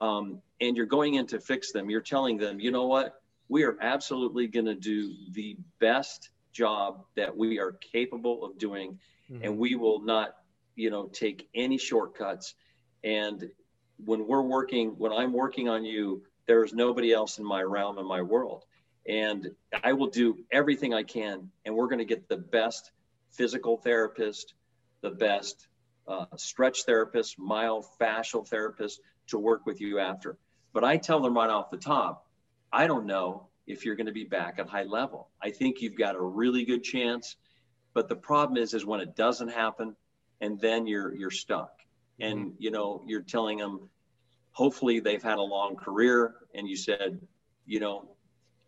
um, and you're going in to fix them, you're telling them, you know what, we are absolutely going to do the best job that we are capable of doing. Mm-hmm. And we will not, you know, take any shortcuts. And when we're working, when I'm working on you, there is nobody else in my realm, in my world. And I will do everything I can. And we're going to get the best physical therapist, the best uh, stretch therapist, myofascial therapist to work with you after. But I tell them right off the top, I don't know if you're going to be back at high level. I think you've got a really good chance. But the problem is, is when it doesn't happen, and then you're, you're stuck. And, you know, you're telling them, hopefully they've had a long career. And you said, you know,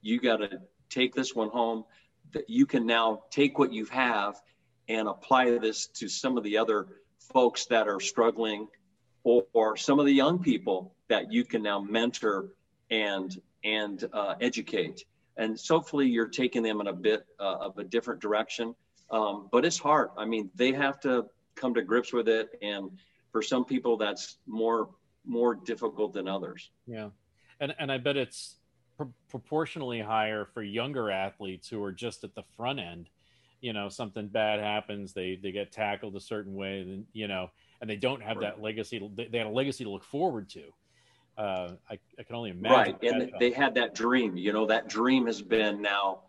you got to take this one home, that you can now take what you have and apply this to some of the other folks that are struggling, or, or some of the young people that you can now mentor and, and uh, educate. And so hopefully you're taking them in a bit uh, of a different direction. Um, but it's hard. I mean, they have to come to grips with it. And for some people, that's more, more difficult than others. Yeah. And, and I bet it's pro- proportionally higher for younger athletes who are just at the front end. You know, something bad happens, they, they get tackled a certain way, and, you know, and they don't have right. that legacy. They, they had a legacy to look forward to. Uh, I, I can only imagine. Right. And that, they had that dream, you know, that dream has been now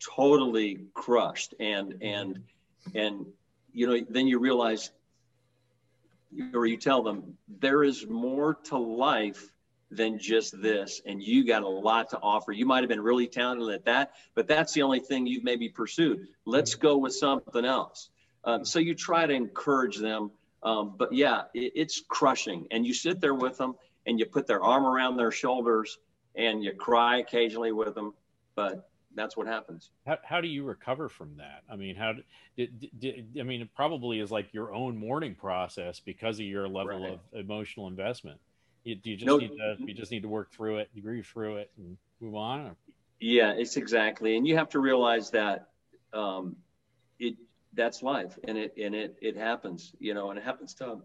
totally crushed. And, and, and, you know, then you realize, or you tell them, there is more to life than just this. And you got a lot to offer. You might've been really talented at that, but that's the only thing you've maybe pursued. Let's go with something else. Um, so you try to encourage them. Um, but yeah, it, it's crushing. And you sit there with them and you put their arm around their shoulders and you cry occasionally with them, but that's what happens. How, how do you recover from that? I mean, how did, did, I mean, it probably is like your own mourning process because of your level right. of emotional investment. You, do you just no, need to, you just need to work through it, grieve through it, and move on? Or? Yeah, it's exactly. And you have to realize that um, it that's life, and it and it it happens. You know, and it happens to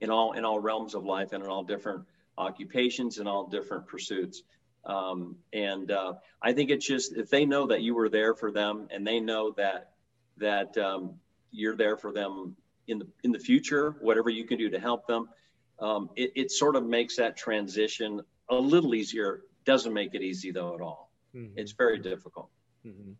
in all in all realms of life, and in all different occupations, and all different pursuits. Um, and uh, I think it's just, if they know that you were there for them, and they know that that um, you're there for them in the in the future, whatever you can do to help them. Um, it, it sort of makes that transition a little easier. Doesn't make it easy though at all. Mm-hmm. It's very difficult. Mm-hmm.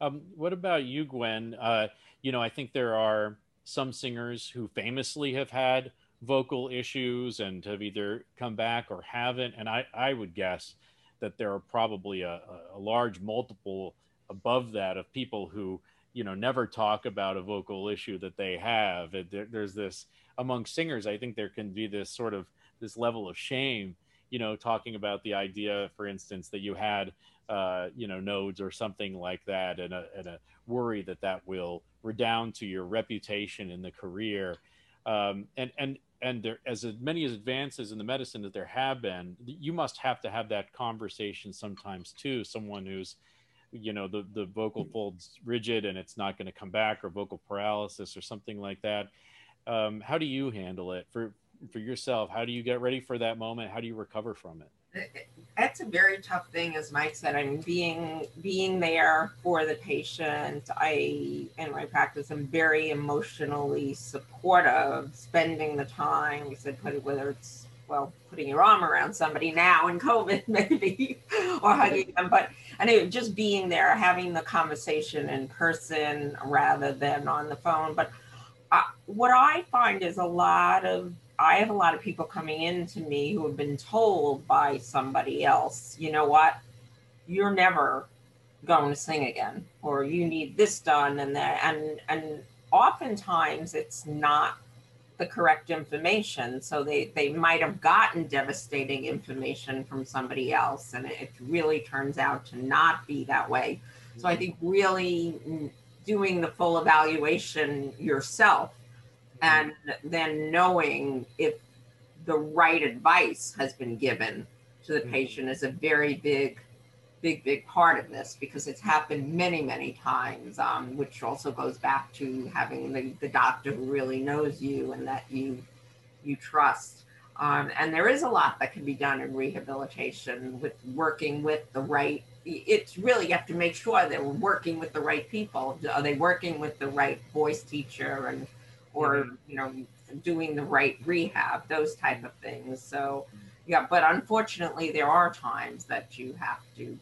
Um, what about you, Gwen? Uh, you know, I think there are some singers who famously have had vocal issues and have either come back or haven't. And I, I would guess that there are probably a, a large multiple above that of people who, you know, never talk about a vocal issue that they have. There, there's this, among singers, I think there can be this sort of this level of shame, you know, talking about the idea, for instance, that you had, uh, you know, nodes or something like that, and a, and a worry that that will redound to your reputation in the career. Um, and and and there, as many as advances in the medicine that there have been, you must have to have that conversation sometimes too. Someone who's, you know, the the vocal fold's rigid and it's not going to come back, or vocal paralysis or something like that. Um, how do you handle it for, for yourself? How do you get ready for that moment? How do you recover from it? That's a very tough thing, as Mike said. I mean, being being there for the patient, I, in my practice, I'm very emotionally supportive, spending the time, we said, put it, whether it's, well, putting your arm around somebody now in COVID maybe, or hugging them, but anyway, just being there, having the conversation in person rather than on the phone. But Uh, what I find is a lot of, I have a lot of people coming in to me who have been told by somebody else, you know what, you're never going to sing again, or you need this done and that. And, and oftentimes it's not the correct information. So they, they might have gotten devastating information from somebody else, and it, it really turns out to not be that way. So I think really doing the full evaluation yourself, and then knowing if the right advice has been given to the patient is a very big, big, big part of this, because it's happened many, many times, um, which also goes back to having the, the doctor who really knows you and that you you trust. Um, and there is a lot that can be done in rehabilitation with working with the right, it's really, you have to make sure that we're working with the right people. Are they working with the right voice teacher and, or, you know, doing the right rehab, those type of things. So, yeah, but unfortunately there are times that you have to,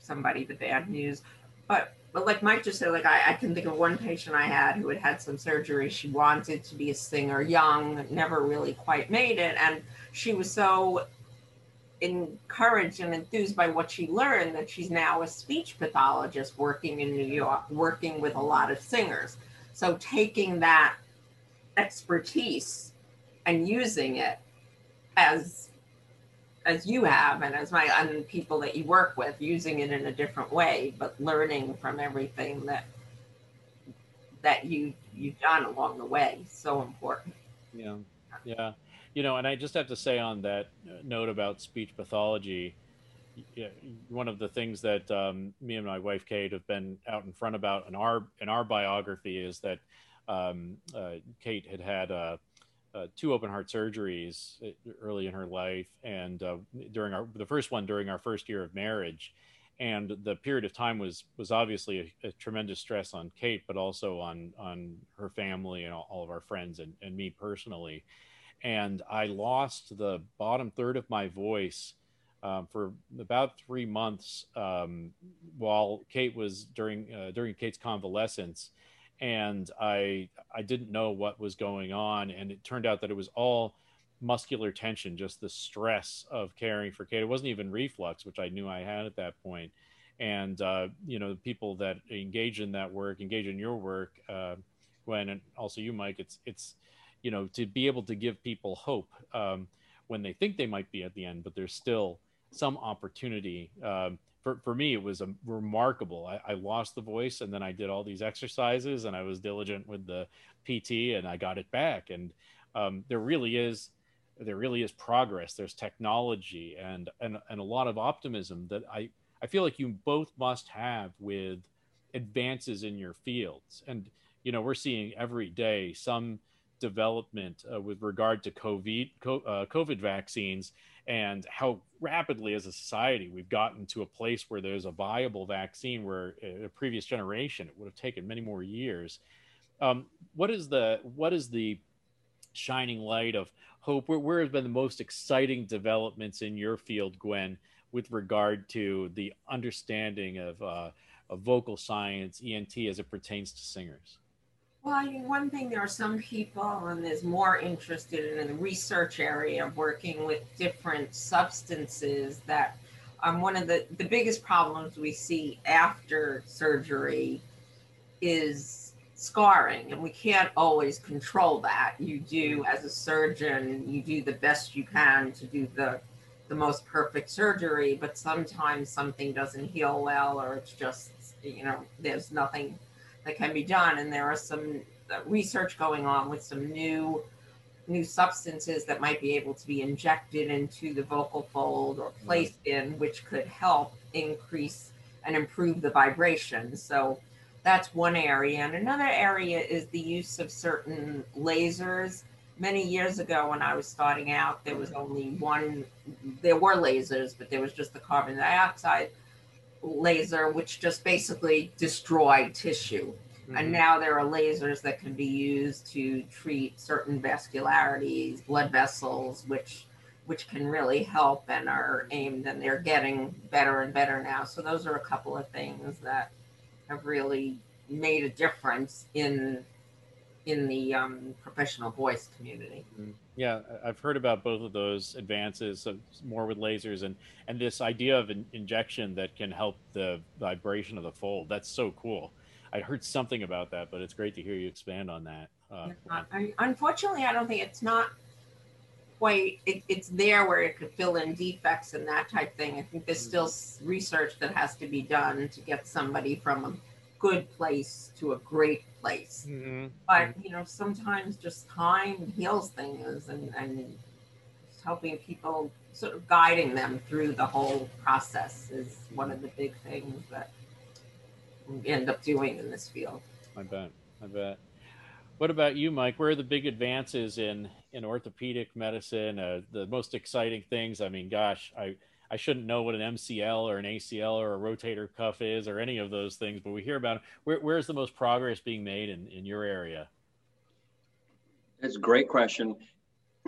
somebody the bad news, but But like Mike just said, like I, I can think of one patient I had who had had some surgery. She wanted to be a singer young, never really quite made it. And she was so encouraged and enthused by what she learned that she's now a speech pathologist working in New York, working with a lot of singers. So taking that expertise and using it as as you have and as my and people that you work with, using it in a different way, but learning from everything that that you you've done along the way. So important. Yeah, yeah. You know, and I just have to say on that note about speech pathology, one of the things that um, me and my wife, Kate, have been out in front about in our, in our biography is that um, uh, Kate had had a, Uh, two open heart surgeries early in her life, and uh, during our the first one during our first year of marriage, and the period of time was was obviously a, a tremendous stress on Kate, but also on on her family and all, all of our friends and, and me personally. And I lost the bottom third of my voice um, for about three months um, while Kate was during uh, during Kate's convalescence. And I I didn't know what was going on, and it turned out that it was all muscular tension, just the stress of caring for Kate. It wasn't even reflux, which I knew I had at that point. And uh, you know, the people that engage in that work, engage in your work, uh, Gwen, and also you, Mike. It's it's you know, to be able to give people hope um, when they think they might be at the end, but there's still some opportunity. Um, For, for me, it was a remarkable. I, I lost the voice, and then I did all these exercises, and I was diligent with the P T, and I got it back. And um, there really is, there really is progress. There's technology and and and a lot of optimism that I I feel like you both must have with advances in your fields. And you know, we're seeing every day some development uh, with regard to COVID co- uh, COVID vaccines. And how rapidly as a society we've gotten to a place where there's a viable vaccine, where in a previous generation it would have taken many more years. Um, what is the what is the shining light of hope? Where, where have been the most exciting developments in your field, Gwen, with regard to the understanding of, uh, of vocal science, E N T, as it pertains to singers? Well, I mean, one thing, there are some people, and there's more interested in the research area of working with different substances that um, one of the, the biggest problems we see after surgery is scarring, and we can't always control that. You do, as a surgeon, you do the best you can to do the, the most perfect surgery, but sometimes something doesn't heal well, or it's just, you know, there's nothing that can be done. And there are some research going on with some new new substances that might be able to be injected into the vocal fold or placed in, which could help increase and improve the vibration. So that's one area. And another area is the use of certain lasers. Many years ago when I was starting out, there was only one, there were lasers, but there was just the carbon dioxide laser, which just basically destroyed tissue. Mm-hmm. And now there are lasers that can be used to treat certain vascularities, blood vessels, which which can really help and are aimed, and they're getting better and better now. So those are a couple of things that have really made a difference in in the um, professional voice community. Mm-hmm. Yeah, I've heard about both of those advances, so more with lasers and, and this idea of an injection that can help the vibration of the fold. That's so cool. I heard something about that, but it's great to hear you expand on that. Uh, I, unfortunately, I don't think it's not quite, it, it's there where it could fill in defects and that type thing. I think there's still research that has to be done to get somebody from a good place to a great place. Mm-hmm. But you know, sometimes just time heals things, and, and helping people, sort of guiding them through the whole process is one of the big things that we end up doing in this field. I bet, I bet. What about you, Mike? Where are the big advances in in orthopedic medicine, uh, the most exciting things. I mean, gosh, I, I shouldn't know what an M C L or an A C L or a rotator cuff is or any of those things, but we hear about it. Where, where's the most progress being made in, in your area? That's a great question.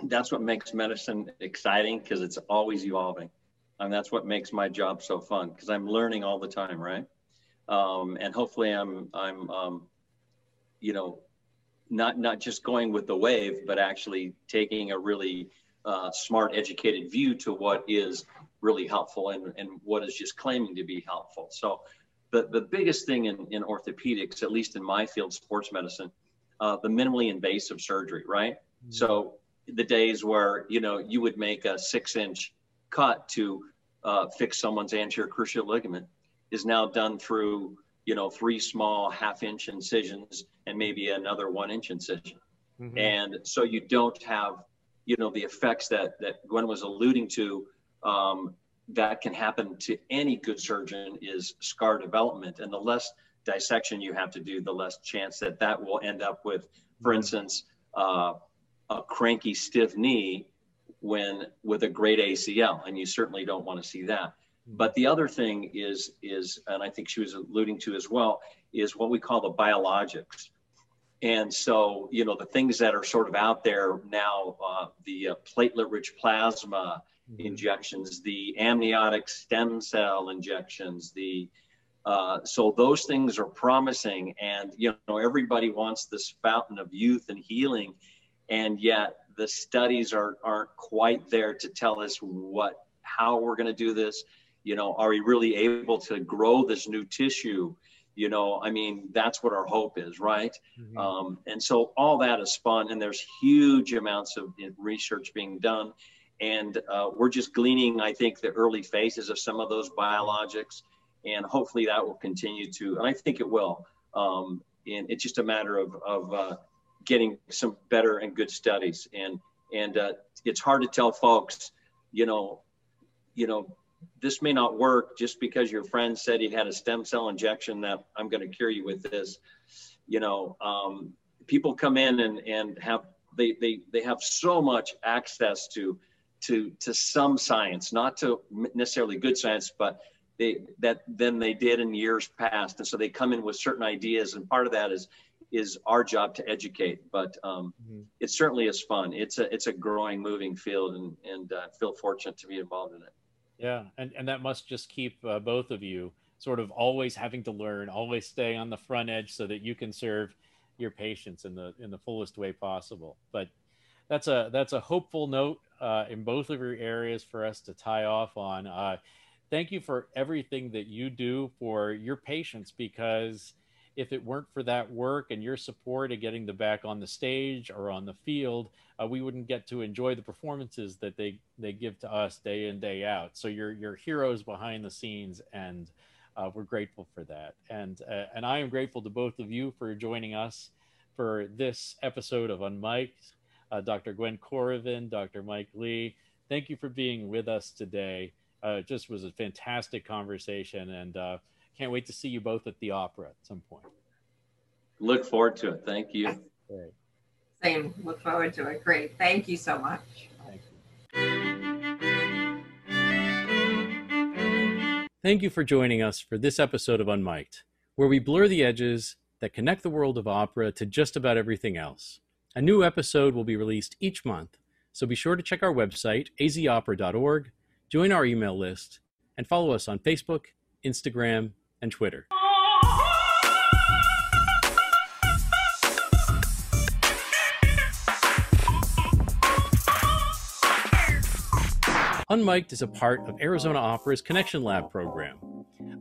That's what makes medicine exciting, because it's always evolving. And that's what makes my job so fun, because I'm learning all the time, right? Um, and hopefully I'm, I'm um, you know, not, not just going with the wave, but actually taking a really uh, smart, educated view to what is really helpful and, and what is just claiming to be helpful. So the, the biggest thing in, in orthopedics, at least in my field, sports medicine, uh, the minimally invasive surgery, right? Mm-hmm. So the days where, you know, you would make a six inch cut to uh, fix someone's anterior cruciate ligament is now done through, you know, three small half inch incisions and maybe another one inch incision. Mm-hmm. And so you don't have, you know, the effects that, that Gwen was alluding to, um, that can happen to any good surgeon, is scar development. And the less dissection you have to do, the less chance that that will end up with, for instance, uh, a cranky, stiff knee when with a great A C L, and you certainly don't want to see that. But the other thing is, is, and I think she was alluding to as well, is what we call the biologics. And so, you know, the things that are sort of out there now, uh, the uh, platelet-rich plasma mm-hmm. injections, the amniotic stem cell injections, the, uh, so those things are promising. And, you know, everybody wants this fountain of youth and healing, and yet the studies are, aren't quite there to tell us what, how we're going to do this. You know, are we really able to grow this new tissue? You know, I mean, that's what our hope is, right? Mm-hmm. Um, and so all that is fun, and there's huge amounts of research being done. And uh, we're just gleaning, I think, the early phases of some of those biologics, and hopefully that will continue to, and I think it will. Um, and it's just a matter of, of uh, getting some better and good studies. And, and uh, it's hard to tell folks, you know, you know, this may not work just because your friend said he had a stem cell injection that I'm going to cure you with this. You know, um, people come in and, and have, they, they, they have so much access to, to, to some science, not to necessarily good science, but they, that then they did in years past. And so they come in with certain ideas. And part of that is, is our job to educate, but um, mm-hmm. it certainly is fun. It's a, it's a growing, moving field, and, and uh, I feel fortunate to be involved in it. Yeah. And, and that must just keep uh, both of you sort of always having to learn, always stay on the front edge so that you can serve your patients in the, in the fullest way possible. But that's a, that's a hopeful note uh, in both of your areas for us to tie off on. Uh, thank you for everything that you do for your patients, because if it weren't for that work and your support of getting them back on the stage or on the field, uh, we wouldn't get to enjoy the performances that they, they give to us day in, day out. So you're, you're heroes behind the scenes, and uh, we're grateful for that. And, uh, and I am grateful to both of you for joining us for this episode of Unmiked. Uh, Doctor Gwen Korovin, Doctor Mike Lee, thank you for being with us today. Uh, it just was a fantastic conversation, and uh, can't wait to see you both at the opera at some point. Look forward to it. Thank you. Great. Same. Look forward to it. Great. Thank you so much. Thank you. Thank you for joining us for this episode of Unmiked, where we blur the edges that connect the world of opera to just about everything else. A new episode will be released each month, so be sure to check our website, a z opera dot org, join our email list, and follow us on Facebook, Instagram, and Twitter. Unmiked is a part of Arizona Opera's Connection Lab program,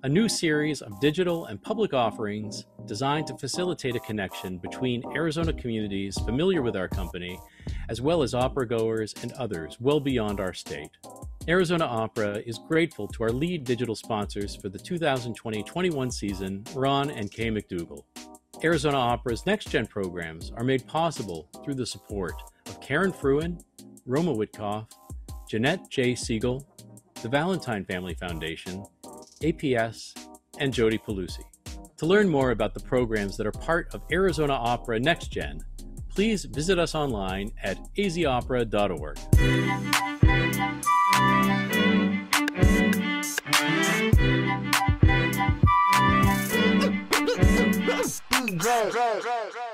a new series of digital and public offerings designed to facilitate a connection between Arizona communities familiar with our company, as well as opera-goers and others well beyond our state. Arizona Opera is grateful to our lead digital sponsors for the two thousand twenty twenty-one season, Ron and Kay McDougal. Arizona Opera's next-gen programs are made possible through the support of Karen Fruin, Roma Witkoff, Jeanette J. Siegel, the Valentine Family Foundation, A P S, and Jody Pelusi. To learn more about the programs that are part of Arizona Opera Next Gen, please visit us online at A Z opera dot org. Go, go, go, go.